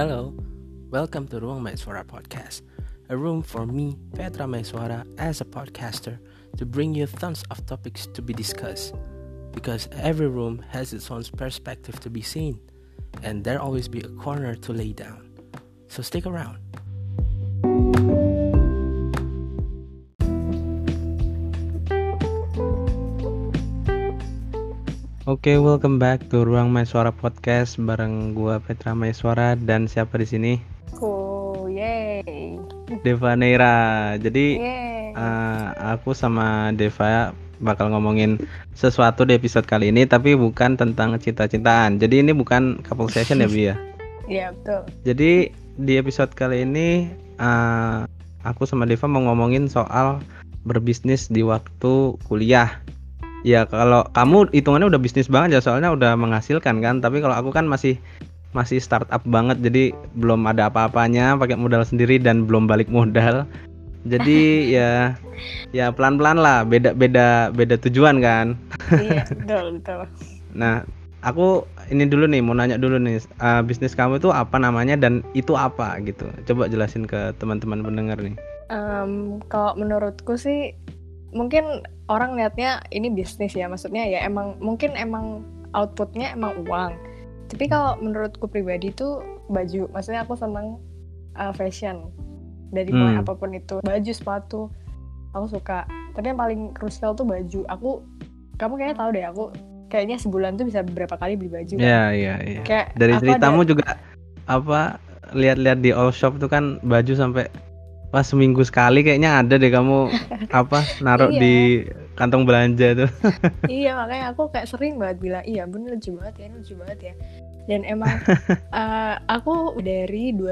Hello, welcome to Ruang Maheswara Podcast, a room for me, Petra Maheswara, as a podcaster to bring you tons of topics to be discussed, because every room has its own perspective to be seen, and there always be a corner to lay down. So stick around. Oke, welcome back to Ruang Maheswara Podcast bareng gua Petra Maheswara dan siapa di sini? Aku, yay. Devaneira. Jadi aku sama Deva bakal ngomongin sesuatu di episode kali ini, tapi bukan tentang cinta-cintaan. Jadi ini bukan couple session ya, Bi ya? Iya, betul. Jadi di episode kali ini aku sama Deva mau ngomongin soal berbisnis di waktu kuliah. Ya kalau kamu hitungannya udah bisnis banget ya, soalnya udah menghasilkan kan. Tapi kalau aku kan masih startup banget, jadi belum ada apa-apanya, pakai modal sendiri dan belum balik modal. Jadi ya pelan-pelan lah, beda tujuan kan. Iya, betul. Nah, aku ini dulu nih mau nanya dulu nih, bisnis kamu itu apa namanya dan itu apa gitu. Coba jelasin ke teman-teman pendengar nih. Kalau menurutku sih mungkin orang lihatnya ini bisnis ya, maksudnya ya emang mungkin emang outputnya emang uang. Tapi kalau menurutku pribadi tuh baju, maksudnya aku seneng fashion dari mulai apapun itu, baju, sepatu, aku suka. Tapi yang paling krusial tuh baju. Kamu kayaknya tahu deh, aku kayaknya sebulan tuh bisa berapa kali beli baju. Iya. Kayak dari ceritamu juga apa lihat-lihat di all shop tuh kan baju sampai pas seminggu sekali kayaknya ada deh kamu apa naruh di kantong belanja tuh. Iya, makanya aku kayak sering banget bilang iya bener lucu banget ya. Dan emang aku dari 2000,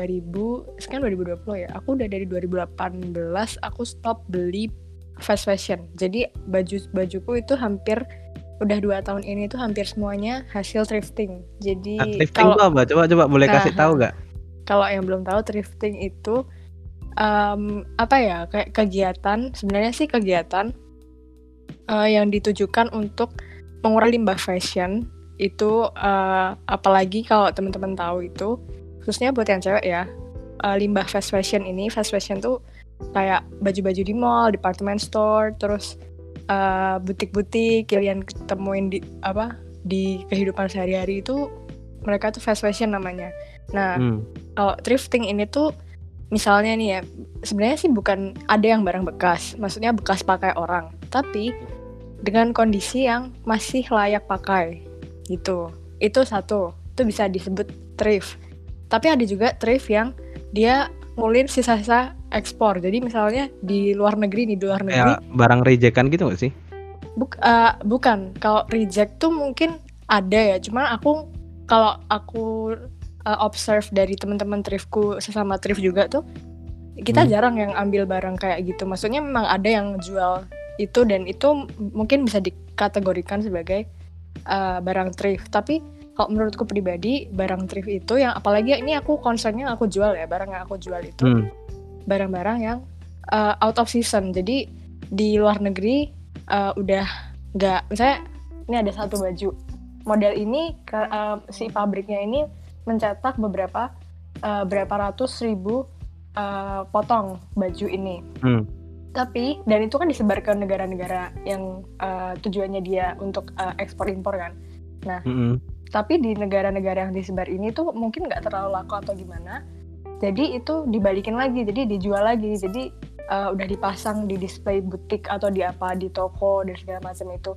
sekarang 2020 ya, aku udah dari 2018 aku stop beli fast fashion. Jadi bajuku itu hampir udah 2 tahun ini tuh hampir semuanya hasil thrifting. Jadi thrifting itu apa? Coba boleh kasih tahu nggak? Kalau yang belum tahu, thrifting itu kayak kegiatan, sebenarnya sih kegiatan yang ditujukan untuk mengurangi limbah fashion itu, apalagi kalau teman-teman tahu itu khususnya buat yang cewek ya, limbah fast fashion ini. Fast fashion tuh kayak baju-baju di mall, department store, terus butik-butik kalian ketemuin di kehidupan sehari-hari itu, mereka tuh fast fashion namanya. Nah, kalau thrifting ini tuh misalnya nih ya, sebenarnya sih bukan, ada yang barang bekas, maksudnya bekas pakai orang, tapi dengan kondisi yang masih layak pakai gitu. Itu satu, itu bisa disebut thrift. Tapi ada juga thrift yang dia ngulin sisa-sisa ekspor. Jadi misalnya di luar negeri. Ya, barang rejekan gitu nggak sih? Bukan. Kalau reject tuh mungkin ada ya. Cuman aku observe dari teman-teman thriftku, sesama thrift juga tuh, kita jarang yang ambil barang kayak gitu. Maksudnya memang ada yang jual itu, dan itu mungkin bisa dikategorikan sebagai barang thrift. Tapi kalau menurutku pribadi, barang thrift itu yang, apalagi ini aku concernnya aku jual ya, barang yang aku jual itu barang-barang yang out of season. Jadi di luar negeri udah nggak, misalnya ini ada satu baju model ini, si pabriknya ini mencetak berapa ratus ribu potong baju ini. Tapi, dan itu kan disebar ke negara-negara yang tujuannya dia untuk ekspor-impor kan. Nah, tapi di negara-negara yang disebar ini tuh mungkin nggak terlalu laku atau gimana. Jadi itu dibalikin lagi, jadi dijual lagi. Jadi udah dipasang di display butik atau di toko dan segala macam itu.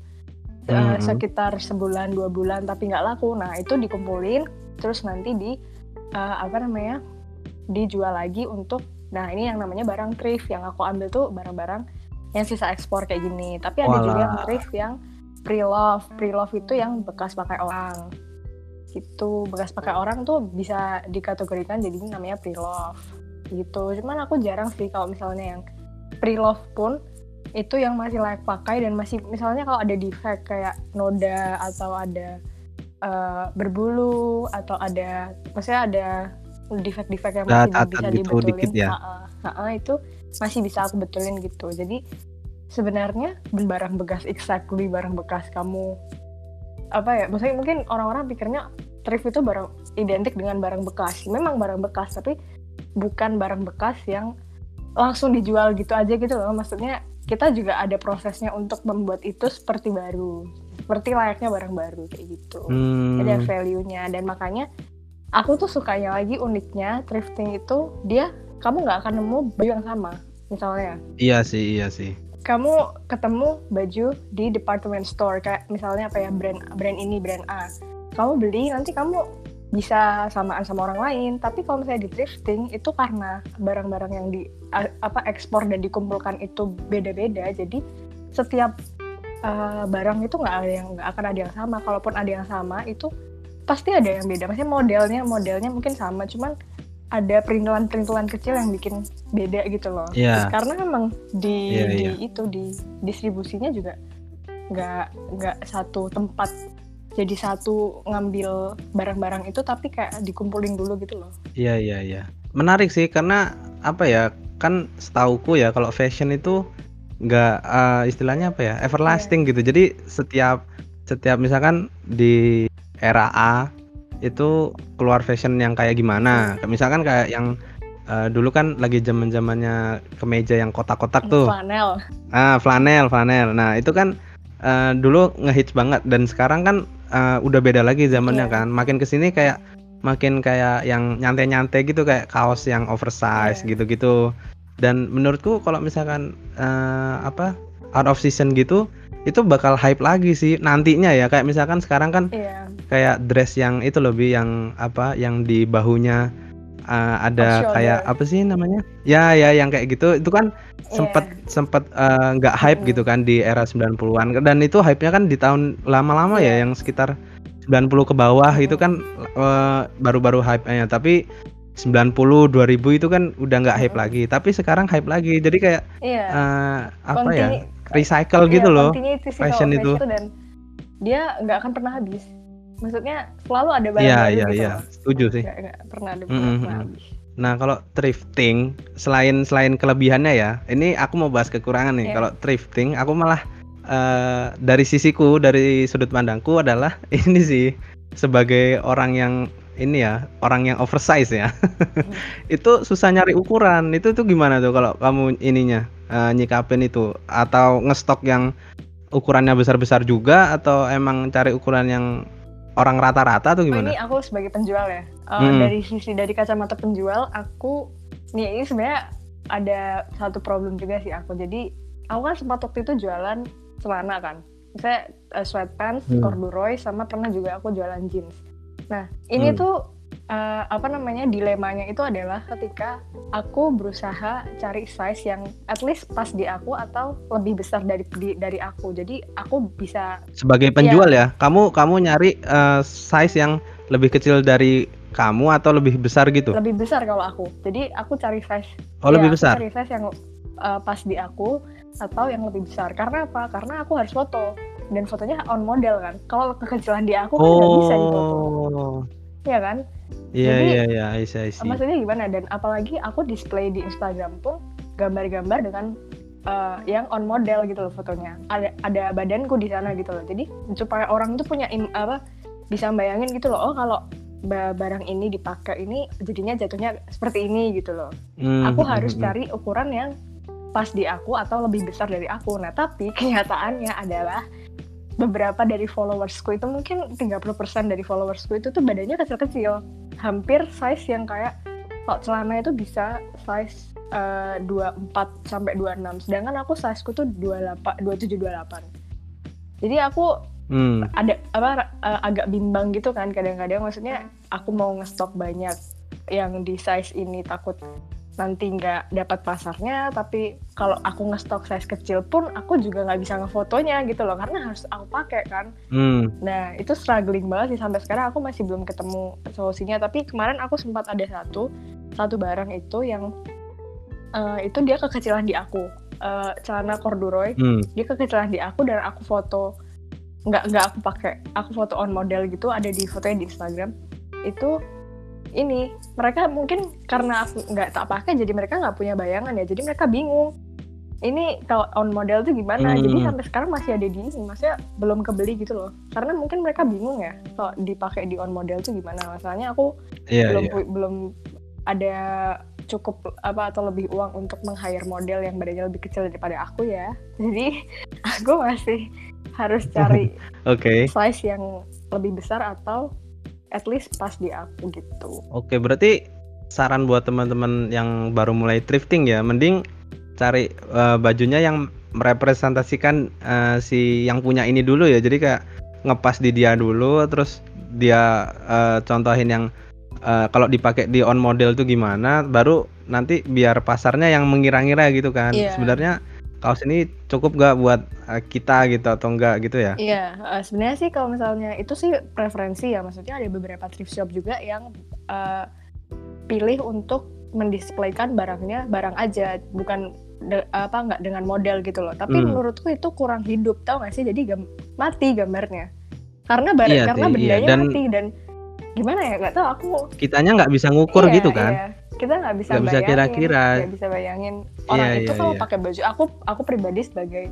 Sekitar sebulan, 2 bulan tapi nggak laku. Nah, itu dikumpulin terus nanti dijual lagi untuk, nah ini yang namanya barang thrift. Yang aku ambil tuh barang-barang yang sisa ekspor kayak gini. Tapi ada juga yang thrift yang pre-love itu yang bekas pakai orang gitu. Bekas pakai orang tuh bisa dikategorikan jadinya namanya pre-love gitu. Cuman aku jarang sih kalau misalnya yang pre-love pun itu yang masih layak pakai dan masih, misalnya kalau ada defect kayak noda atau ada berbulu atau ada, maksudnya ada defek-defek yang masih bisa dibetulin gitu ya. Itu masih bisa aku betulin gitu. Jadi sebenarnya barang bekas, exactly barang bekas kamu, maksudnya mungkin orang-orang pikirnya thrift itu barang identik dengan barang bekas. Memang barang bekas, tapi bukan barang bekas yang langsung dijual gitu aja gitu loh. Maksudnya kita juga ada prosesnya untuk membuat itu seperti baru, seperti layaknya barang baru kayak gitu. Ada value-nya, dan makanya aku tuh sukanya lagi uniknya thrifting itu dia kamu nggak akan nemu baju yang sama misalnya. Iya sih. Kamu ketemu baju di department store kayak misalnya apa ya, brand ini brand A. Kamu beli nanti kamu bisa samaan sama orang lain, tapi kalau misalnya di thrifting itu karena barang-barang yang di ekspor dan dikumpulkan itu beda-beda, jadi setiap barang itu nggak akan ada yang sama. Kalaupun ada yang sama itu pasti ada yang beda, maksudnya modelnya mungkin sama, cuman ada perintilan-perintilan kecil yang bikin beda gitu loh. Yeah. Terus karena memang di distribusinya juga nggak satu tempat. Jadi satu ngambil barang-barang itu tapi kayak dikumpulin dulu gitu loh. Iya. Menarik sih, karena apa ya, kan setauku ya kalau fashion itu nggak istilahnya apa ya, everlasting gitu. Jadi setiap misalkan di era A itu keluar fashion yang kayak gimana. Misalkan kayak yang dulu kan lagi zaman-zamannya kemeja yang kotak-kotak tuh. Flanel. Nah itu kan dulu ngehits banget, dan sekarang kan udah beda lagi zamannya kan. Makin kesini kayak makin kayak yang nyantai-nyantai gitu, kayak kaos yang oversize gitu-gitu. Dan menurutku kalau misalkan out of season gitu, itu bakal hype lagi sih nantinya ya. Kayak misalkan sekarang kan kayak dress yang itu lebih yang apa, yang di bahunya ada kayak apa sih namanya? Ya yang kayak gitu. Itu kan sempat nggak hype gitu kan di era 90-an. Dan itu hype-nya kan di tahun lama-lama ya, yang sekitar 90 ke bawah itu kan baru-baru hype-nya. Tapi 90, 2000 itu kan udah nggak hype lagi. Tapi sekarang hype lagi. Jadi kayak recycle gitu loh. Fashion itu dan dia nggak akan pernah habis. Maksudnya selalu ada barang baru gitu. Iya. Setuju sih. Gak pernah ada barang habis. Nah, kalau thrifting selain kelebihannya ya, ini aku mau bahas kekurangan nih. Kalau thrifting aku malah dari sisiku, dari sudut pandangku adalah ini sih, sebagai orang yang ini ya, orang yang oversize ya. Itu susah nyari ukuran. Itu tuh gimana tuh kalau kamu ininya nyikapin itu, atau ngestok yang ukurannya besar-besar juga, atau emang cari ukuran yang orang rata-rata atau gimana? Ini aku sebagai penjual ya. Dari kacamata penjual, aku nih ini sebenarnya ada satu problem juga sih aku. Jadi aku kan sempat waktu itu jualan celana kan. Misalnya sweatpants, corduroy, sama pernah juga aku jualan jeans. Nah, ini tuh dilemanya itu adalah ketika aku berusaha cari size yang at least pas di aku atau lebih besar dari aku. Jadi aku bisa sebagai penjual ya, kamu nyari size yang lebih kecil dari kamu atau lebih besar gitu. Lebih besar kalau aku. Jadi aku cari size lebih besar. Cari size yang pas di aku atau yang lebih besar. Karena apa? Karena aku harus foto, dan fotonya on model kan. Kalau kekecilan di aku kan nggak bisa difoto. Iya kan? Iya, maksudnya gimana? Dan apalagi aku display di Instagram pun gambar-gambar dengan yang on model gitu loh fotonya. Ada badanku di sana gitu loh. Jadi supaya orang tuh punya bisa bayangin gitu loh, oh kalau barang ini dipakai ini jadinya jatuhnya seperti ini gitu loh. Aku harus cari ukuran yang pas di aku atau lebih besar dari aku. Nah, tapi kenyataannya adalah beberapa dari followersku itu, mungkin 30% dari followersku itu tuh badannya kecil-kecil, hampir size yang kayak kalau celana itu bisa size 24-26, sedangkan aku sizeku tuh 27-28. Jadi aku agak bimbang gitu kan kadang-kadang. Maksudnya aku mau ngestok banyak yang di size ini, takut nanti nggak dapat pasarnya, tapi kalau aku ngestok size kecil pun aku juga nggak bisa ngefotonya gitu loh, karena harus aku pakai kan. Nah itu struggling banget sih, sampai sekarang aku masih belum ketemu solusinya. Tapi kemarin aku sempat ada satu barang itu yang itu dia kekecilan di aku, celana corduroy, dia kekecilan di aku dan aku foto, nggak aku pakai, aku foto on model gitu, ada di fotonya di Instagram itu. Ini mereka mungkin karena aku nggak tak pakai, jadi mereka nggak punya bayangan ya, jadi mereka bingung ini kalau on model tuh gimana? Jadi sampai sekarang masih ada di ini, maksudnya belum kebeli gitu loh. Karena mungkin mereka bingung ya, kalau dipakai di on model tuh gimana? Masalahnya aku belum ada cukup apa atau lebih uang untuk meng-hire model yang badannya lebih kecil daripada aku ya. Jadi aku masih harus cari size yang lebih besar atau at least pas di aku gitu. Oke, berarti saran buat teman-teman yang baru mulai thrifting ya, mending cari bajunya yang merepresentasikan si yang punya ini dulu ya. Jadi kayak ngepas di dia dulu, terus dia contohin yang kalau dipakai di on model tuh gimana, baru nanti biar pasarnya yang mengira-ngira gitu kan. Sebenarnya kaos ini cukup gak buat kita gitu atau enggak gitu ya? Sebenarnya sih kalau misalnya itu sih preferensi ya, maksudnya ada beberapa thrift shop juga yang pilih untuk mendisplaykan barangnya barang aja, bukan nggak dengan model gitu loh. Tapi menurutku itu kurang hidup, tau nggak sih? Jadi mati gambarnya karena barang karena bendanya dan mati dan gimana ya, nggak tahu aku, kitanya nggak bisa ngukur gitu kan. Kita nggak bisa kira-kira, nggak bisa bayangin orang itu kalau pakai baju. Aku pribadi sebagai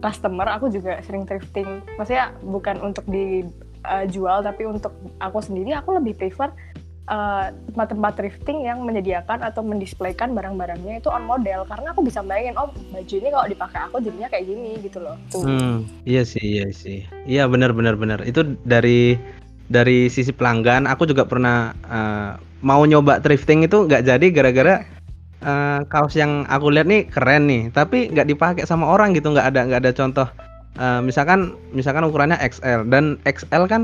customer, aku juga sering thrifting, maksudnya bukan untuk dijual tapi untuk aku sendiri. Aku lebih prefer tempat-tempat thrifting yang menyediakan atau mendisplaykan barang-barangnya itu on model, karena aku bisa bayangin, oh baju ini kalau dipakai aku jadinya kayak gini gitu loh. Iya sih. Iya benar. Itu dari sisi pelanggan. Aku juga pernah mau nyoba thrifting itu nggak jadi gara-gara kaos yang aku lihat nih keren nih, tapi nggak dipakai sama orang gitu. Nggak ada contoh. Misalkan ukurannya XL, dan XL kan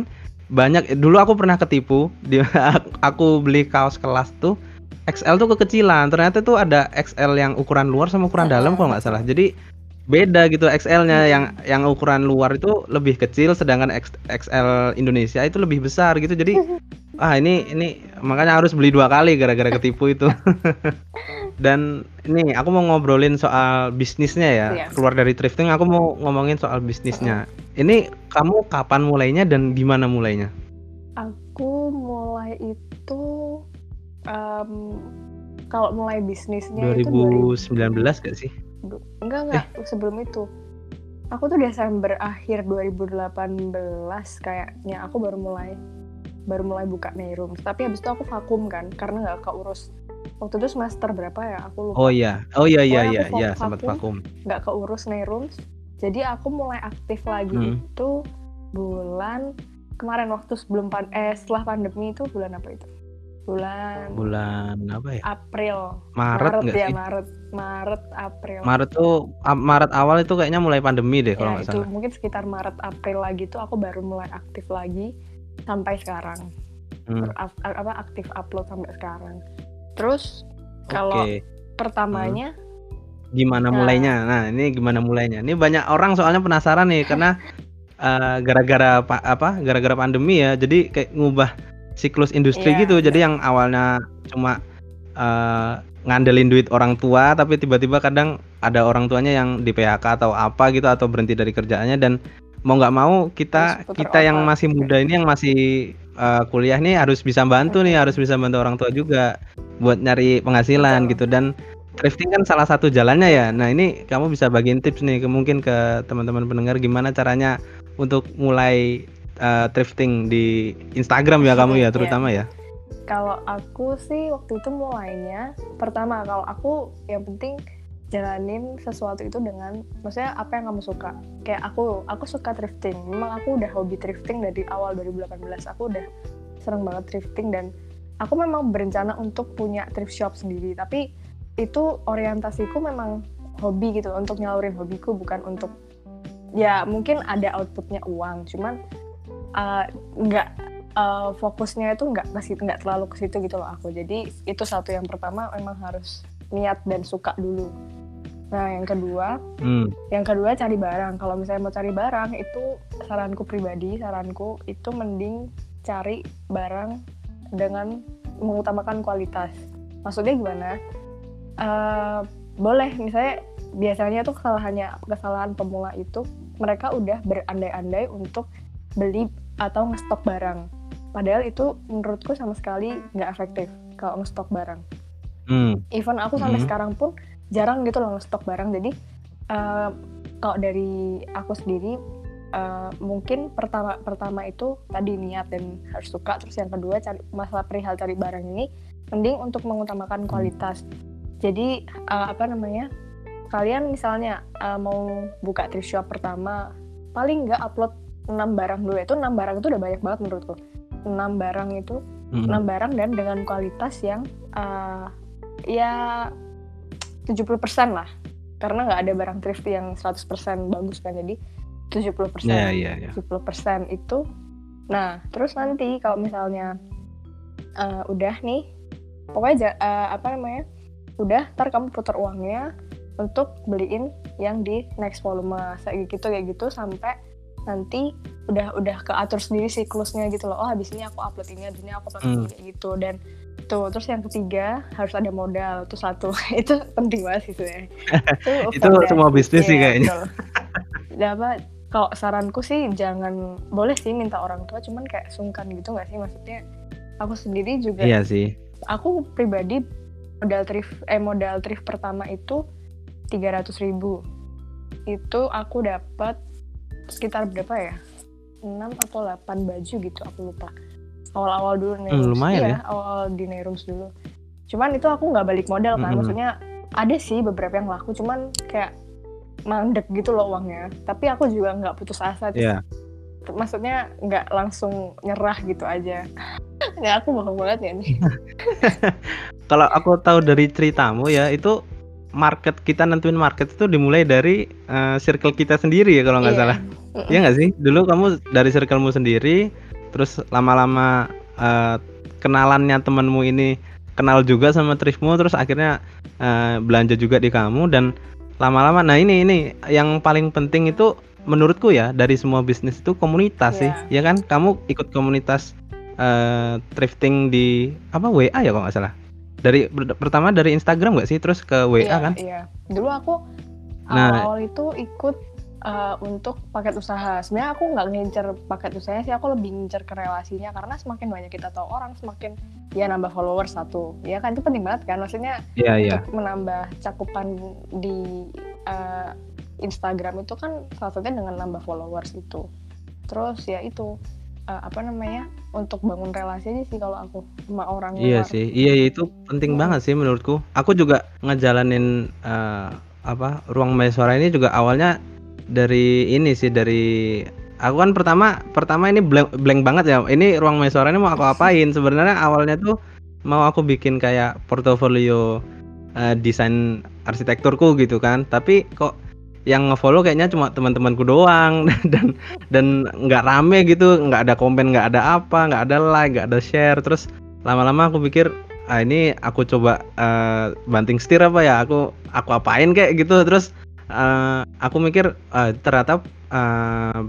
banyak. Dulu aku pernah ketipu, aku beli kaos kelas tuh XL tuh kekecilan, ternyata tuh ada XL yang ukuran luar sama ukuran dalam kalau nggak salah. Jadi beda gitu XL-nya, yang ukuran luar itu lebih kecil, sedangkan XL Indonesia itu lebih besar gitu. Jadi ini makanya harus beli dua kali gara-gara ketipu itu. Dan ini aku mau ngobrolin soal bisnisnya ya. Keluar dari thrifting, aku mau ngomongin soal bisnisnya. Ini kamu kapan mulainya dan gimana mulainya? Aku mulai itu kalau mulai bisnisnya 2019 gak sih? Enggak, sebelum itu aku tuh Desember akhir 2018 kayaknya aku baru mulai buka Neyrooms, tapi habis itu aku vakum kan karena nggak keurus. Waktu itu semester berapa ya aku lupa. Oh iya, sempat vakum, nggak keurus Neyrooms. Jadi aku mulai aktif lagi itu bulan kemarin, waktu sebelum setelah pandemi itu. Bulan apa itu? Bulan apa ya? April. Maret, April. Maret awal itu kayaknya mulai pandemi deh kalau nggak salah. Mungkin sekitar Maret April lagi tuh aku baru mulai aktif lagi sampai sekarang. Aktif upload sampai sekarang. Terus kalau pertamanya gimana mulainya? Nah, ini gimana mulainya? Ini banyak orang soalnya penasaran nih karena gara-gara pandemi ya. Jadi kayak ngubah siklus industri gitu. Jadi yang awalnya cuma ngandelin duit orang tua, tapi tiba-tiba kadang ada orang tuanya yang di PHK atau apa gitu, atau berhenti dari kerjaannya. Dan mau nggak mau kita yang masih muda ini, yang masih kuliah nih harus bisa bantu nih, harus bisa bantu orang tua juga buat nyari penghasilan gitu. Dan thrifting kan salah satu jalannya ya. Nah ini kamu bisa bagiin tips nih mungkin ke teman-teman pendengar gimana caranya untuk mulai thrifting di Instagram ya kamu ya terutama ya. Kalau aku sih waktu itu mulainya, pertama kalau aku yang penting jalanin sesuatu itu dengan, maksudnya apa yang kamu suka. Kayak aku suka thrifting. Memang aku udah hobi thrifting dari awal 2018. Aku udah seneng banget thrifting dan aku memang berencana untuk punya thrift shop sendiri. Tapi itu orientasiku memang hobi gitu, untuk nyalurin hobiku, bukan untuk ya mungkin ada outputnya uang, cuman nggak fokusnya itu nggak terlalu ke situ gitu loh aku. Jadi itu satu, yang pertama memang harus niat dan suka dulu. Nah yang kedua cari barang. Kalau misalnya mau cari barang itu saranku itu mending cari barang dengan mengutamakan kualitas. Maksudnya gimana? Boleh misalnya biasanya tuh kesalahan pemula itu mereka udah berandai-andai untuk beli atau ngestok barang, padahal itu menurutku sama sekali nggak efektif kalau ngestok barang. Even aku sampai sekarang pun jarang gitu loh ngestok barang. Jadi kalau dari aku sendiri mungkin pertama itu tadi niat dan harus suka, terus yang kedua cari, masalah perihal cari barang ini mending untuk mengutamakan kualitas. Jadi kalian misalnya mau buka thrift shop pertama, paling nggak upload 6 barang dulu. Itu 6 barang itu udah banyak banget menurutku, 6 barang itu 6 barang dan dengan kualitas yang ya 70% lah, karena nggak ada barang thrift yang 100% bagus kan, jadi 70%, yeah. 70% itu. Nah, terus nanti kalau misalnya udah nih, pokoknya udah, ntar kamu putar uangnya untuk beliin yang di next volume, kayak gitu sampai nanti udah keatur sendiri siklusnya gitu loh. Oh, habis ini aku upload ini, habis ini aku upload ini, kayak gitu. Dan tuh, terus yang ketiga harus ada modal. Itu satu, itu penting banget sih sebenarnya. Itu semua bisnis sih kayaknya. Kalau saranku sih jangan, boleh sih minta orang tua, cuman kayak sungkan gitu nggak sih, maksudnya aku sendiri juga. Iya sih. Aku pribadi modal thrift pertama itu 300.000. Itu aku dapat sekitar berapa ya? 6 atau 8 baju gitu, aku lupa. Awal-awal dulu Neyrooms, ya. Awal di Neyrooms dulu. Cuman itu aku nggak balik modal kan, maksudnya ada sih beberapa yang laku, cuman kayak mandek gitu loh uangnya, tapi aku juga nggak putus asa, maksudnya nggak langsung nyerah gitu aja. Nah, aku bohong banget ya nih. Kalau aku tahu dari ceritamu ya, itu market kita nentuin market itu dimulai dari circle kita sendiri ya kalau nggak salah. Iya nggak sih? Dulu kamu dari circlemu sendiri, terus lama-lama kenalannya temanmu ini kenal juga sama thriftmu, terus akhirnya belanja juga di kamu dan lama-lama. Nah ini yang paling penting itu menurutku ya, dari semua bisnis itu komunitas sih, ya kan? Kamu ikut komunitas thrifting di WA ya kalau nggak salah. Dari pertama dari Instagram nggak sih, terus ke WA kan? Iya. Dulu aku awal itu ikut untuk paket usaha. Sebenarnya aku nggak ngincer paket usahanya sih, aku lebih ngincer ke relasinya, karena semakin banyak kita tahu orang, semakin ya nambah followers satu. Ya kan, itu penting banget kan, maksudnya untuk menambah cakupan di Instagram itu kan salah satunya dengan nambah followers itu. Terus ya itu untuk bangun relasi aja sih kalau aku sama orang luar. Iya sih, iya itu penting banget sih menurutku. Aku juga ngejalanin Ruang Maheswara ini juga awalnya dari aku kan pertama ini blank banget ya. Ini Ruang Maheswara ini mau aku apain? Sebenarnya awalnya tuh mau aku bikin kayak portofolio desain arsitekturku gitu kan. Tapi kok yang ngefollow kayaknya cuma teman-temanku doang dan nggak rame gitu, nggak ada komen, nggak ada apa, nggak ada like, nggak ada share. Terus lama-lama aku pikir ini aku coba banting setir apa ya, aku apain kayak gitu. Terus aku mikir ternyata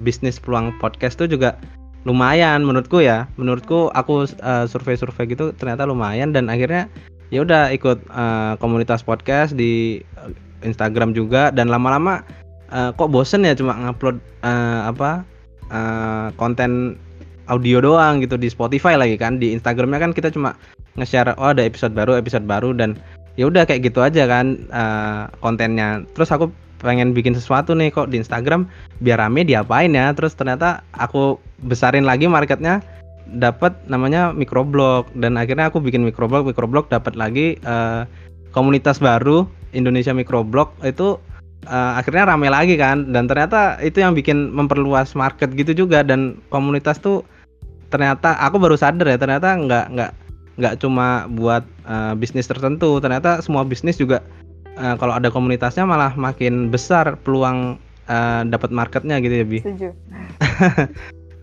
bisnis peluang podcast tuh juga lumayan menurutku aku survei gitu ternyata lumayan, dan akhirnya ya udah ikut komunitas podcast di Instagram juga. Dan lama-lama kok bosen ya cuma ngupload konten audio doang gitu di Spotify lagi kan. Di Instagramnya kan kita cuma nge-share ada episode baru dan ya udah kayak gitu aja kan kontennya. Terus aku pengen bikin sesuatu nih, kok di Instagram biar rame diapain ya. Terus ternyata aku besarin lagi marketnya, dapat namanya Microblog, dan akhirnya aku bikin Microblog dapat lagi komunitas baru Indonesia Microblog itu akhirnya rame lagi kan. Dan ternyata itu yang bikin memperluas market gitu juga. Dan komunitas tuh ternyata aku baru sadar ya, ternyata nggak cuma buat bisnis tertentu, ternyata semua bisnis juga kalau ada komunitasnya malah makin besar peluang dapat marketnya gitu ya Bi. Setuju.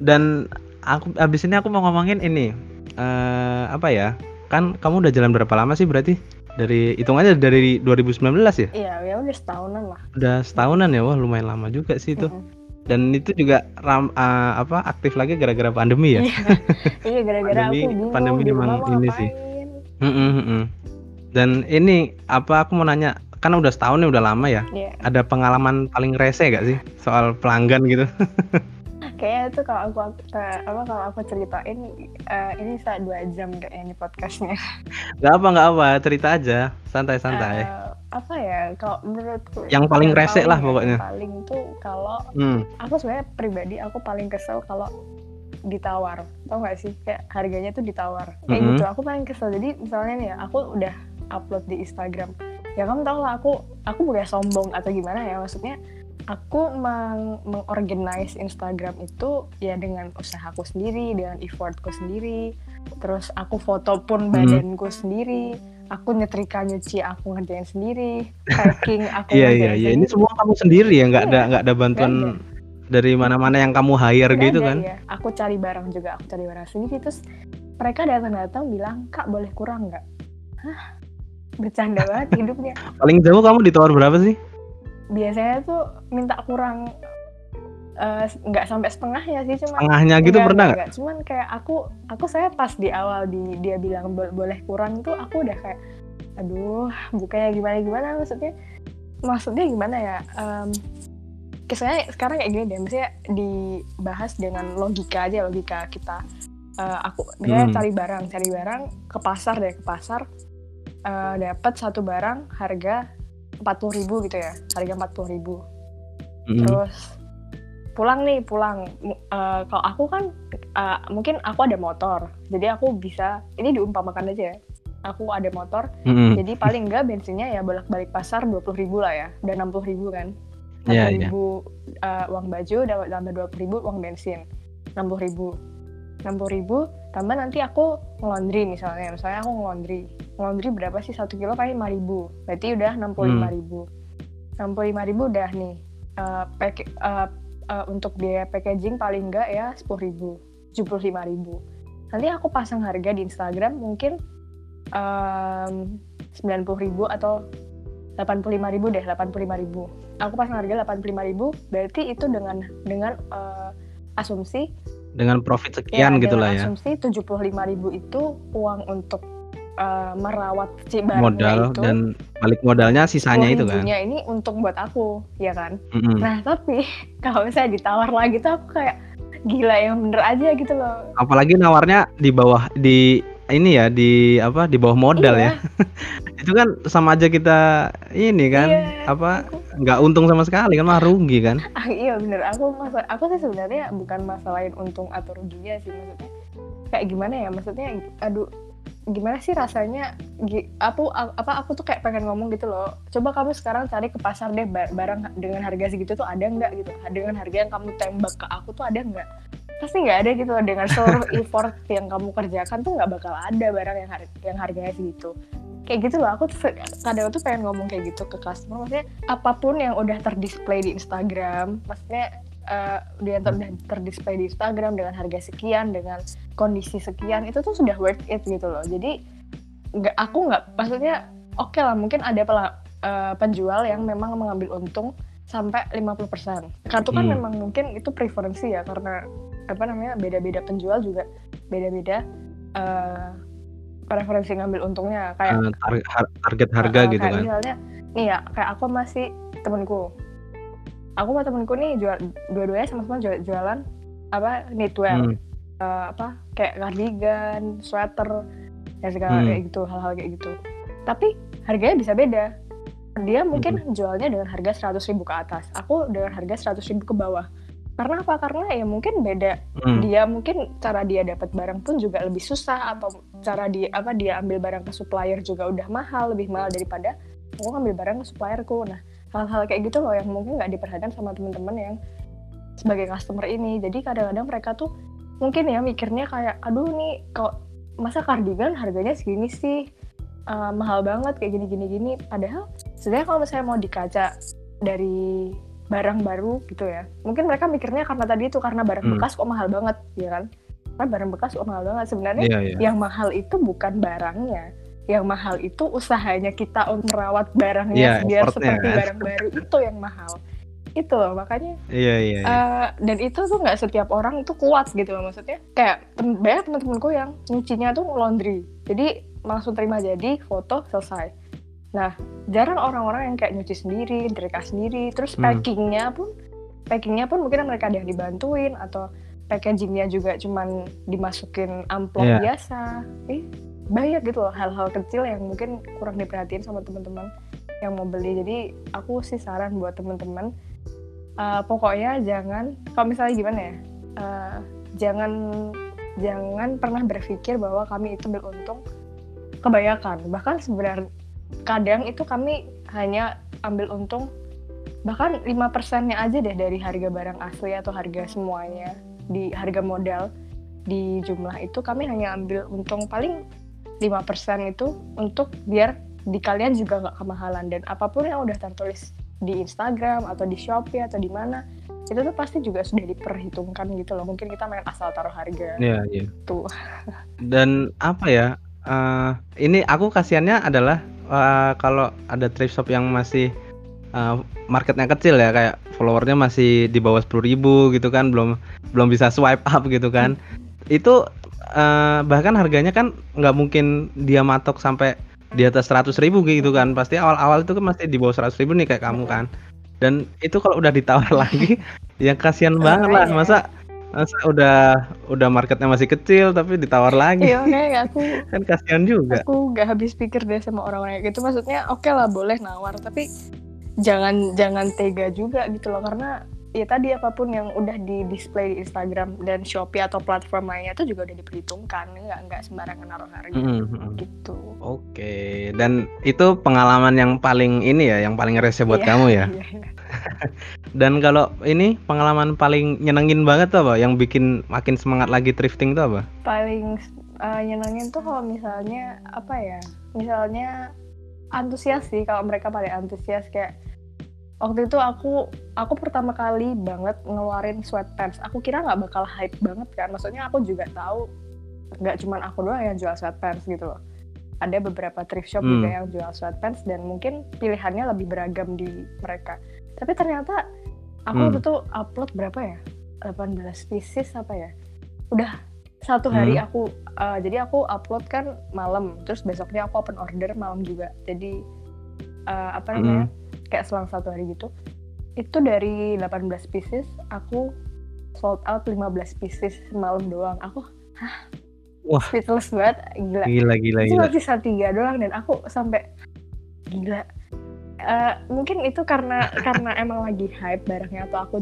Dan abis ini aku mau ngomongin ini kan kamu udah jalan berapa lama sih berarti? Dari hitungannya dari 2019 ya? Iya, udah setahunan lah. Udah setahunan ya, wah lumayan lama juga sih itu. Dan itu juga aktif lagi gara-gara pandemi ya? Iya, gara-gara pandemi memang ini sih. Dan ini aku mau nanya, kan udah setahun ya, udah lama ya? Yeah. Ada pengalaman paling rese gak sih soal pelanggan gitu? Kayaknya itu kalau aku ceritain ini bisa 2 jam kayaknya ini podcastnya. Gak apa, cerita aja, santai-santai. apa ya, kalau menurutku yang paling resek lah pokoknya. Paling tuh kalau aku sebenarnya pribadi aku paling kesel kalau ditawar, tau nggak sih, kayak harganya tuh ditawar kayak gitu. Aku paling kesel. Jadi misalnya nih, aku udah upload di Instagram, ya kamu tau lah, aku bukan sombong atau gimana ya, maksudnya aku mengorganize Instagram itu ya dengan usahaku sendiri, dengan effortku sendiri. Terus aku foto pun badanku sendiri, aku nyetrika, nyuci, aku ngerjain sendiri, packing aku ngerjain sendiri. Ini semua kamu sendiri ya, nggak ada bantuan dari mana-mana yang kamu hire gitu kan? Iya. Aku cari barang juga, aku cari barang sendiri. Terus mereka datang-datang bilang, "Kak, boleh kurang nggak?" Hah? Bercanda banget hidupnya. Paling jauh kamu ditawar berapa sih? Biasanya tuh minta kurang, nggak sampai setengahnya sih, cuma setengahnya gitu pernah nggak? Cuman kayak saya pas di awal dia bilang boleh kurang tuh aku udah kayak, aduh, bukannya gimana maksudnya gimana ya? Kisahnya sekarang kayak gini deh, misalnya dibahas dengan logika kita. Aku misalnya cari barang ke pasar deh, dapat satu barang harga 40.000 gitu ya, harga 40.000. Terus pulang. Kalau aku kan mungkin aku ada motor, jadi aku bisa, ini diumpamakan aja ya, aku ada motor, jadi paling enggak bensinnya ya bolak-balik pasar 20.000 lah ya, udah 60.000 kan, 60.000 uang baju, tambah 20.000 uang bensin, 60.000 tambah nanti aku ngelondri, misalnya aku ngelondri berapa sih, 1 kilo kali 5.000, berarti udah 65.000. 65.000 udah nih, untuk biaya packaging paling enggak ya 10.000, 75.000. Nanti aku pasang harga di Instagram mungkin 90.000 atau 85.000 deh, 85.000. Aku pasang harga 85.000, berarti itu dengan asumsi, dengan profit sekian ya, gitu lah ya. Asumsi 75.000 itu uang untuk merawat si barangnya itu, dan balik modalnya sisanya itu kan. Ini untung buat aku, ya kan. Nah, tapi kalau misalnya ditawar lagi tuh aku kayak gila, yang bener aja gitu loh. Apalagi nawarnya di bawah modal ya. Itu kan sama aja kita ini kan, nggak untung sama sekali kan, malah rugi kan. Iya bener, aku sih sebenarnya bukan masalahin untung atau ruginya sih, maksudnya kayak gimana ya, maksudnya aduh gimana sih rasanya, aku tuh kayak pengen ngomong gitu loh, coba kamu sekarang cari ke pasar deh barang dengan harga segitu tuh ada nggak gitu, dengan harga yang kamu tembak ke aku tuh ada nggak, pasti nggak ada gitu loh. Dengan seluruh effort yang kamu kerjakan tuh nggak bakal ada barang yang harganya segitu. Kayak gitu loh, aku kadang tuh pengen ngomong kayak gitu ke customer. Maksudnya apapun yang udah terdisplay di Instagram, maksudnya dia udah terdisplay di Instagram dengan harga sekian, dengan kondisi sekian, itu tuh sudah worth it gitu loh. Jadi maksudnya oke lah, mungkin ada penjual yang memang mengambil untung sampai 50%. Kartu kan memang mungkin itu preferensi ya, karena beda-beda penjual juga beda-beda preferensi ngambil untungnya, kayak target harga gitu kan. Misalnya nih ya, kayak aku sama temanku nih jual, dua-duanya sama-sama jualan knitwear, kayak cardigan, sweater dan segala kayak gitu, hal-hal kayak gitu. Tapi harganya bisa beda. Dia mungkin jualnya dengan harga 100.000 ke atas, aku dengan harga 100.000 ke bawah. Karena apa? Karena ya mungkin beda. Dia mungkin cara dia dapat barang pun juga lebih susah, atau cara dia ambil barang ke supplier juga udah mahal, lebih mahal daripada aku ngambil barang ke supplierku. Nah, hal-hal kayak gitu loh yang mungkin nggak diperhatikan sama teman-teman yang sebagai customer ini. Jadi kadang-kadang mereka tuh mungkin ya mikirnya kayak, aduh nih kok masa kardigan harganya segini sih, mahal banget, kayak gini. Padahal sebenarnya kalau misalnya mau dikaca dari barang baru gitu ya, mungkin mereka mikirnya karena tadi itu, karena barang bekas kok mahal banget, ya kan? Karena barang bekas kok mahal banget. Sebenarnya yang mahal itu bukan barangnya, yang mahal itu usahanya kita untuk merawat barangnya biar seperti kan barang baru itu yang mahal. Itu loh makanya. Dan itu tuh nggak setiap orang itu kuat gitu loh, maksudnya kayak banyak teman-temanku yang nyucinya tuh laundry, jadi langsung terima jadi, foto, selesai. Nah, jarang orang-orang yang kayak nyuci sendiri, nyetrika sendiri, terus packingnya pun mungkin mereka ada yang dibantuin, atau packagingnya juga cuman dimasukin amplop biasa. Banyak gitu loh hal-hal kecil yang mungkin kurang diperhatiin sama teman-teman yang mau beli. Jadi aku sih saran buat teman-teman, pokoknya jangan, kalau misalnya gimana ya, jangan pernah berpikir bahwa kami itu beruntung kebanyakan. Bahkan sebenarnya kadang itu kami hanya ambil untung bahkan 5%-nya aja deh dari harga barang asli atau harga semuanya, di harga modal, di jumlah itu kami hanya ambil untung paling 5% itu, untuk biar di kalian juga nggak kemahalan. Dan apapun yang udah tertulis di Instagram atau di Shopee atau di mana, itu tuh pasti juga sudah diperhitungkan gitu loh. Mungkin kita main asal taruh harga. Iya, iya. Tuh. Dan apa ya, ini aku kasiannya adalah kalau ada thrift shop yang masih marketnya kecil ya, kayak followernya masih di bawah 10.000 gitu kan, belum bisa swipe up gitu kan. Itu bahkan harganya kan nggak mungkin dia matok sampai di atas 100.000 gitu kan, pasti awal-awal itu kan masih di bawah 100.000 nih kayak kamu kan. Dan itu kalau udah ditawar lagi, yang kasihan banget lah, masa udah marketnya masih kecil tapi ditawar lagi. Iya, aku kan kasihan juga. Aku nggak habis pikir deh sama orang-orang gitu. Maksudnya oke lah boleh nawar, tapi jangan tega juga gitu loh. Karena ya tadi apapun yang udah di display di Instagram dan Shopee atau platform lainnya itu juga udah diperhitungkan, nggak sembarangan naruh harga gitu. Oke. Dan itu pengalaman yang paling ini ya, yang paling rese buat kamu ya. Iya. Dan kalau ini pengalaman paling nyenengin banget tuh apa? Yang bikin makin semangat lagi thrifting tuh apa? Paling nyenengin tuh kalau misalnya apa ya? Misalnya antusias sih, kalau mereka paling antusias. Kayak waktu itu aku pertama kali banget ngeluarin sweatpants. Aku kira nggak bakal hype banget kan, maksudnya aku juga tahu nggak cuma aku doang yang jual sweatpants gitu loh, ada beberapa thrift shop juga yang jual sweatpants dan mungkin pilihannya lebih beragam di mereka. Tapi ternyata aku waktu itu upload berapa ya, 18 pieces apa ya, udah satu hari aku jadi aku upload kan malam, terus besoknya aku open order malam juga, jadi apa namanya kayak selang satu hari gitu. Itu dari 18 pieces aku sold out 15 pieces malam doang. Aku wah, speechless banget, gila. Itu masih sisa 3 doang dan aku sampai gila. Mungkin itu karena emang lagi hype barangnya, atau aku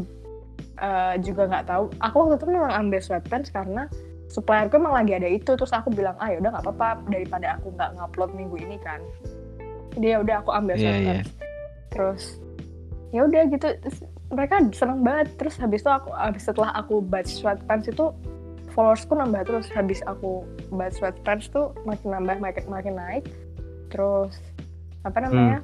juga nggak tahu. Aku waktu itu memang ambil sweatpants karena supplierku emang lagi ada itu, terus aku bilang yaudah nggak apa-apa daripada aku nggak ngupload minggu ini kan, jadi yaudah aku ambil sweatpants. Terus yaudah gitu, terus mereka seneng banget. Terus habis itu setelah aku batch sweatpants itu followersku nambah terus. Habis aku batch sweatpants tuh makin nambah, makin naik. Terus apa namanya,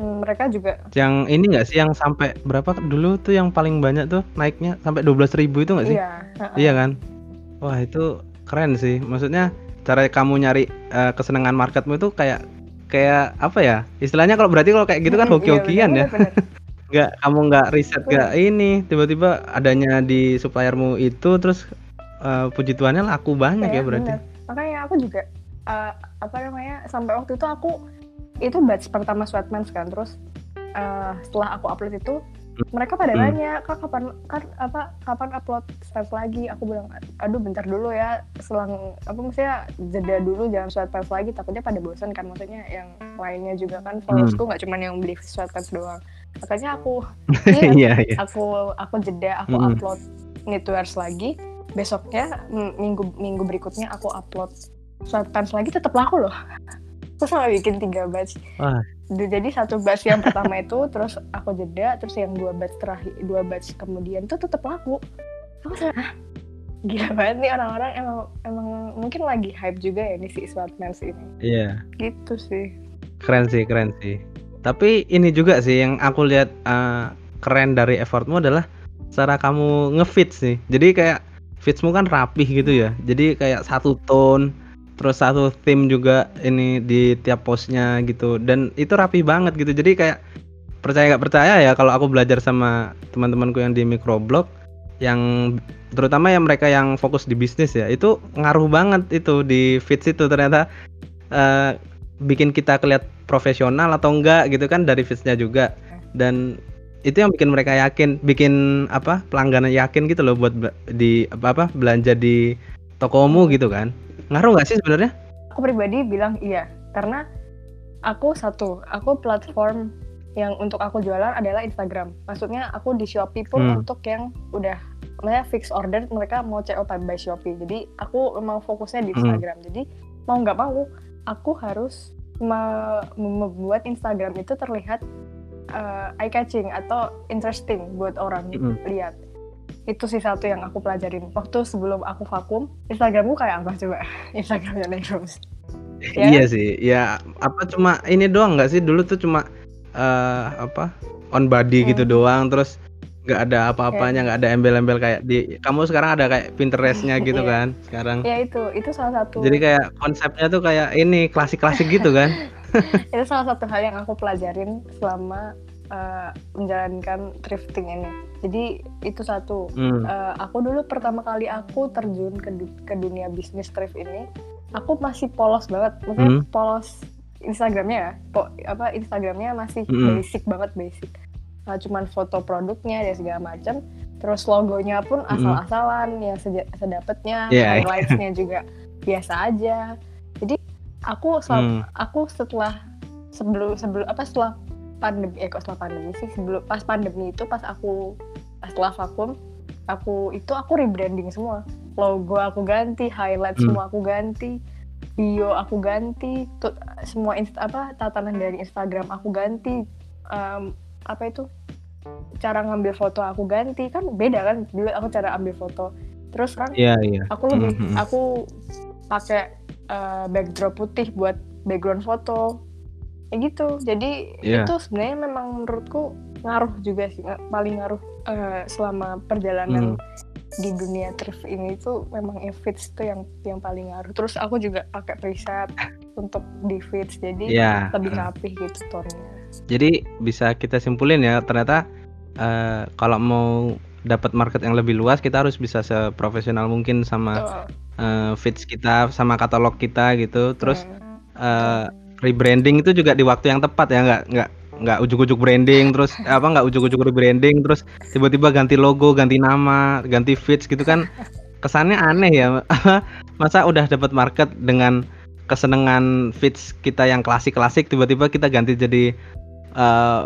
mereka juga yang ini nggak sih, yang sampai berapa dulu tuh yang paling banyak tuh naiknya sampai 12.000 itu nggak sih? Iya kan. Wah, itu keren sih. Maksudnya cara kamu nyari kesenangan marketmu itu kayak apa ya? Istilahnya kalau berarti kalau kayak gitu kan hoki-hokian ya. Enggak, kamu enggak riset enggak ini, tiba-tiba adanya di suppliermu itu, terus puji Tuhannya laku banyak ya berarti. Bener. Makanya aku juga apa namanya? Sampai waktu itu aku itu batch pertama sweatpants kan, terus setelah aku upload itu mereka pada nanya, Kak kapan upload sweatpants lagi? Aku bilang, aduh bentar dulu ya, selang apa maksudnya jeda dulu, jangan sweatpants lagi, takutnya pada bosan kan, maksudnya yang lainnya juga kan followersku nggak cuma yang beli sweatpants doang. Makanya aku jeda, aku upload knitwears lagi. Besoknya minggu berikutnya aku upload sweatpants lagi, tetap laku loh. Terus sama bikin 3 batch. Jadi satu batch yang pertama itu, terus aku jeda, terus yang 2 batch terakhir, 2 batch kemudian itu tetap laku. Aku sama, gila banget nih orang-orang, emang mungkin lagi hype juga ya nih si sweatpants ini. Iya. Yeah. Gitu sih. Keren sih. Tapi ini juga sih yang aku lihat keren dari effortmu adalah cara kamu ngefit sih. Jadi kayak fitsmu kan rapih gitu ya. Jadi kayak satu tone, terus satu theme juga ini di tiap postnya gitu, dan itu rapi banget gitu. Jadi kayak percaya nggak percaya ya, kalau aku belajar sama teman-temanku yang di Microblog, yang terutama yang mereka yang fokus di bisnis ya, itu ngaruh banget itu di feeds itu ternyata bikin kita kelihatan profesional atau enggak gitu kan dari feedsnya juga. Dan itu yang bikin mereka yakin, bikin apa pelanggan yakin gitu loh buat di apa belanja di tokomu gitu kan. Ngaruh nggak sih sebenarnya? Aku pribadi bilang iya, karena Aku platform yang untuk aku jualan adalah Instagram. Maksudnya aku di Shopee pun untuk yang udah namanya fix order, mereka mau CO by Shopee. Jadi aku memang fokusnya di Instagram. Jadi mau nggak mau aku harus membuat Instagram itu terlihat eye catching atau interesting buat orang lihat. Itu sih satu yang aku pelajarin. Waktu sebelum aku vakum, Instagramku kayak apa coba? Instagramnya Neyrooms. Ya? Iya sih. Ya apa cuma ini doang nggak sih? Dulu tuh cuma on body gitu doang, terus nggak ada apa-apanya, nggak ada embel-embel kayak di kamu sekarang ada kayak Pinterest-nya gitu kan sekarang. Ya itu salah satu. Jadi kayak konsepnya tuh kayak ini klasik-klasik gitu kan. Itu salah satu hal yang aku pelajarin selama menjalankan thrifting ini. Jadi itu satu. Aku dulu pertama kali aku terjun ke dunia bisnis thrift ini, aku masih polos banget, maksudnya polos. Instagramnya ya, Instagramnya masih basic banget. Nah, cuman foto produknya dan segala macam. Terus logonya pun asal-asalan yang sedapatnya, highlights-nya juga biasa aja. Jadi aku setelah pandemi, pas pandemi itu, setelah vakum, aku rebranding semua. Logo aku ganti, highlight semua aku ganti. Bio aku ganti, semua tatanan dari Instagram aku ganti, cara ngambil foto aku ganti, kan beda kan dulu aku cara ambil foto, terus kan aku pakai backdrop putih buat background foto, kayak gitu. Jadi itu sebenarnya memang menurutku ngaruh juga sih, paling ngaruh selama perjalanan di dunia thrift ini tuh memang feeds tuh yang paling ngaruh. Terus aku juga pakai preset untuk di feeds, jadi lebih rapih gitu tone-nya. Jadi bisa kita simpulin ya, ternyata kalau mau dapat market yang lebih luas, kita harus bisa seprofesional mungkin sama feeds kita, sama katalog kita gitu. Terus rebranding itu juga di waktu yang tepat ya, nggak ujuk-ujuk branding terus nggak ujuk-ujuk rebranding terus tiba-tiba ganti logo, ganti nama, ganti feeds gitu kan, kesannya aneh ya. Masa udah dapat market dengan kesenangan feeds kita yang klasik-klasik tiba-tiba kita ganti jadi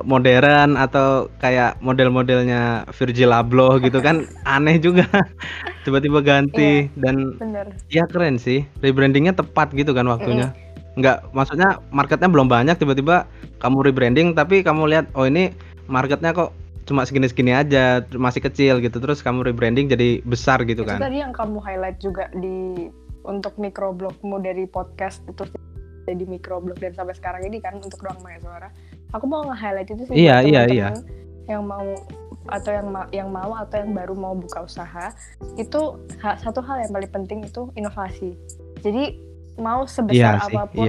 modern atau kayak model-modelnya Virgil Abloh gitu kan, aneh juga. Tiba-tiba ganti dan bener. Ya keren sih rebrandingnya, tepat gitu kan waktunya. Nggak, maksudnya marketnya belum banyak, tiba-tiba kamu rebranding tapi kamu lihat oh ini marketnya kok cuma segini-segini aja, masih kecil gitu, terus kamu rebranding jadi besar gitu. Itu kan tadi yang kamu highlight juga untuk microblogmu dari podcast itu jadi microblog dan sampai sekarang ini kan untuk Ruang Maheswara. Aku mau nge-highlight itu sih buat teman-teman yang mau atau yang mau atau yang baru mau buka usaha. Itu satu hal yang paling penting, itu inovasi. Jadi mau sebesar apapun,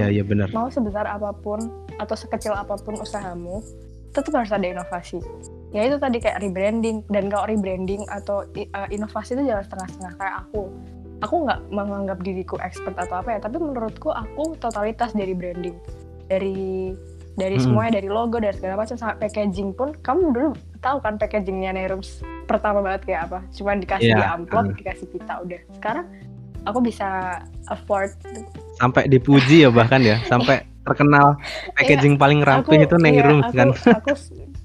mau sebesar apapun atau sekecil apapun usahamu, tetap harus ada inovasi. Ya itu tadi kayak rebranding, dan kalau rebranding atau inovasi itu jangan setengah-setengah. Kayak aku nggak menganggap diriku expert atau apa ya, tapi menurutku aku totalitas dari branding, dari semuanya, dari logo, dari segala macam, sampai packaging pun. Kamu dulu tahu kan packagingnya Neyrooms pertama banget kayak apa? Cuman dikasih di amplop, dikasih pita udah. Sekarang aku bisa afford sampai dipuji ya, bahkan ya sampai terkenal packaging paling ramping itu Neyrooms kan. Aku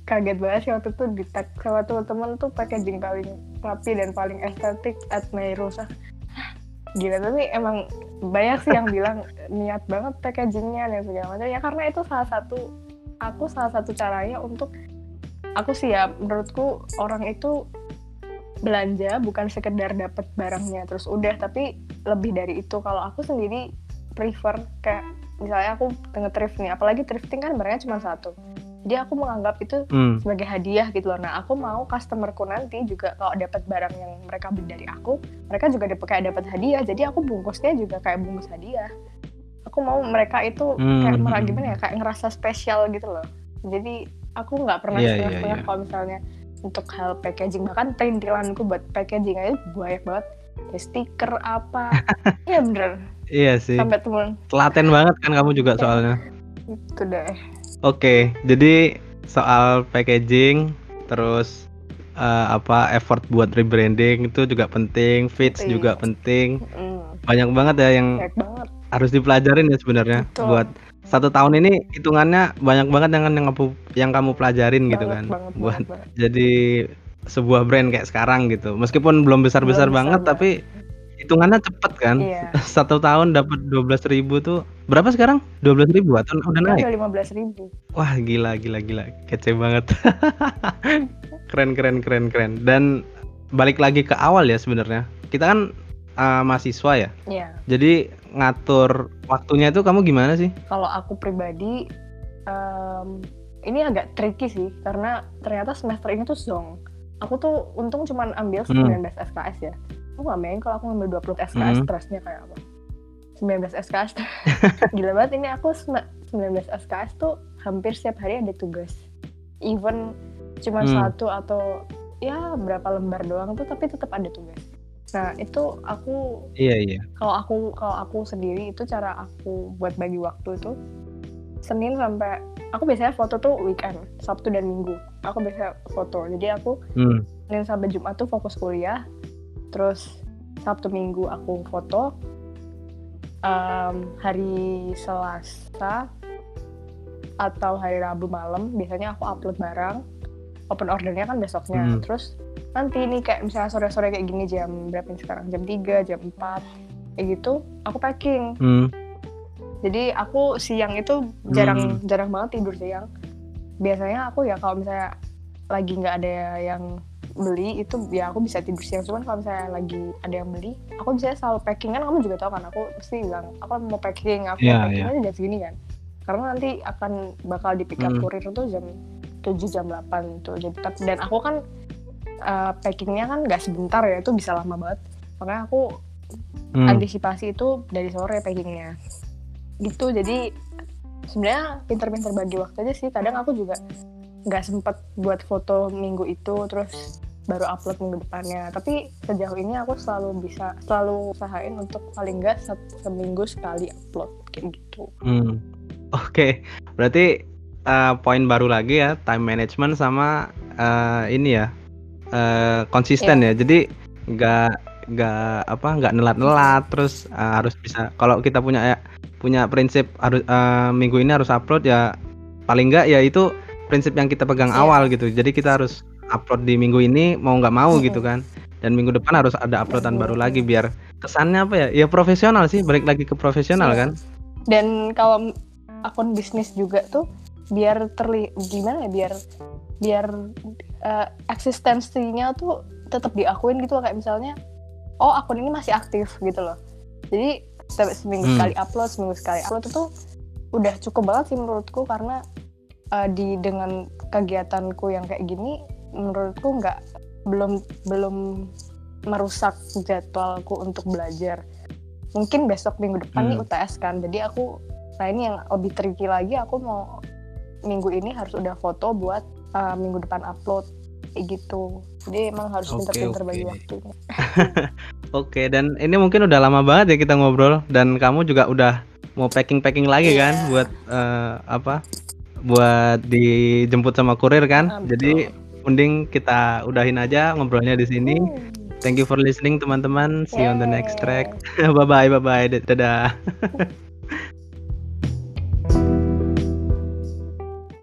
kaget banget sih waktu itu di tag sama teman-teman tuh packaging paling rapi dan paling estetik at Neyrooms. Gila, tapi emang banyak sih yang bilang niat banget packagingnya dan segala macam ya, karena itu salah satu caranya untuk aku sih ya, menurutku orang itu belanja bukan sekedar dapat barangnya terus udah, tapi lebih dari itu. Kalau aku sendiri prefer kayak misalnya aku nge-thrift nih, apalagi thrifting kan barangnya cuma satu, jadi aku menganggap itu sebagai hadiah gitu loh. Nah aku mau customerku nanti juga kalau dapat barang yang mereka beli dari aku, mereka juga kayak dapat hadiah, jadi aku bungkusnya juga kayak bungkus hadiah. Aku mau mereka itu kayak merasa gimana ya, kayak ngerasa spesial gitu loh. Jadi aku nggak pernah setengah-setengah kalau misalnya untuk hal packaging. Bahkan perintilanku buat packaging aja banyak banget ya, stiker apa. Iya bener. Iya sih, sampai temen telaten banget kan kamu juga soalnya. Itu deh. Oke, jadi soal packaging, terus effort buat rebranding itu juga penting, fits juga penting. Banyak banget ya yang harus dipelajarin ya sebenarnya buat Satu tahun ini hitungannya banyak banget yang kamu pelajarin banget, gitu kan, buat banget. Jadi sebuah brand kayak sekarang gitu. Meskipun belum besar-besar banget, tapi hitungannya cepet kan. Iya. Satu tahun dapat 12.000 tuh. Berapa sekarang? 12.000 atau udah naik? 15.000. Wah, gila. Kece banget. keren. Dan balik lagi ke awal ya sebenarnya. Kita kan mahasiswa ya. Iya. Jadi ngatur waktunya itu kamu gimana sih? Kalau aku pribadi ini agak tricky sih, karena ternyata semester ini tuh zonk. Aku tuh untung cuman ambil 19 SKS ya. Aku gak main kalau aku ngambil 20 SKS, stresnya kayak apa? 19 SKS. Gila banget, ini aku 19 SKS tuh hampir setiap hari ada tugas. Even cuma satu atau ya berapa lembar doang tuh, tapi tetap ada tugas. Nah, itu aku kalau aku sendiri itu cara aku buat bagi waktu itu Senin sampai, aku biasanya foto tuh weekend, Sabtu dan Minggu. Aku biasanya foto. Jadi aku Senin sampai Jumat tuh fokus kuliah. Terus Sabtu Minggu aku foto. Hari Selasa atau hari Rabu malam biasanya aku upload barang. Open ordernya kan besoknya. Terus nanti nih kayak misalnya sore-sore kayak gini, jam berapa sekarang? Jam 3, jam 4 kayak gitu, aku packing. Jadi aku siang itu jarang banget tidur siang. Biasanya aku ya kalau misalnya lagi gak ada yang beli itu ya aku bisa tidur siang. Cuman kalau misalnya lagi ada yang beli, aku biasanya selalu packing kan. Kamu juga tahu kan, aku pasti bilang aku mau packing, aku packingnya jam segini kan, karena nanti akan bakal di pick up kurir tuh jam 7, jam 8 tuh. Jadi dan aku kan packingnya kan nggak sebentar ya, itu bisa lama banget. Makanya aku antisipasi itu dari sore packingnya gitu. Jadi sebenarnya pinter-pinter bagi waktu aja sih. Kadang aku juga nggak sempet buat foto minggu itu, terus baru upload minggu depannya. Tapi sejauh ini aku selalu usahain untuk paling nggak seminggu sekali upload kayak gitu. Oke. Berarti poin baru lagi ya, time management sama ini ya, konsisten ya. Jadi nggak nelat-nelat. Terus harus bisa, kalau kita punya prinsip harus minggu ini harus upload ya, paling nggak ya itu prinsip yang kita pegang awal gitu. Jadi kita harus upload di minggu ini mau nggak mau gitu kan, dan minggu depan harus ada uploadan baru lagi biar kesannya apa ya profesional sih, balik lagi ke profesional kan. Dan kalau akun bisnis juga tuh biar gimana ya, biar eksistensinya tuh tetap diakuin gitu loh. Kayak misalnya, oh akun ini masih aktif gitu loh. Jadi seminggu sekali upload itu tuh udah cukup banget sih menurutku. Karena dengan kegiatanku yang kayak gini, menurutku belum merusak jadwalku untuk belajar. Mungkin besok minggu depan nih UTS kan, jadi aku, nah ini yang lebih tricky lagi, aku mau minggu ini harus udah foto buat minggu depan upload gitu. Jadi emang harus pintar-pintar bagi waktunya. Oke, dan ini mungkin udah lama banget ya kita ngobrol, dan kamu juga udah mau packing-packing lagi kan buat buat dijemput sama kurir kan. Jadi mending kita udahin aja ngobrolnya di sini. Thank you for listening teman-teman. See you on the next track. Bye-bye. Dadah.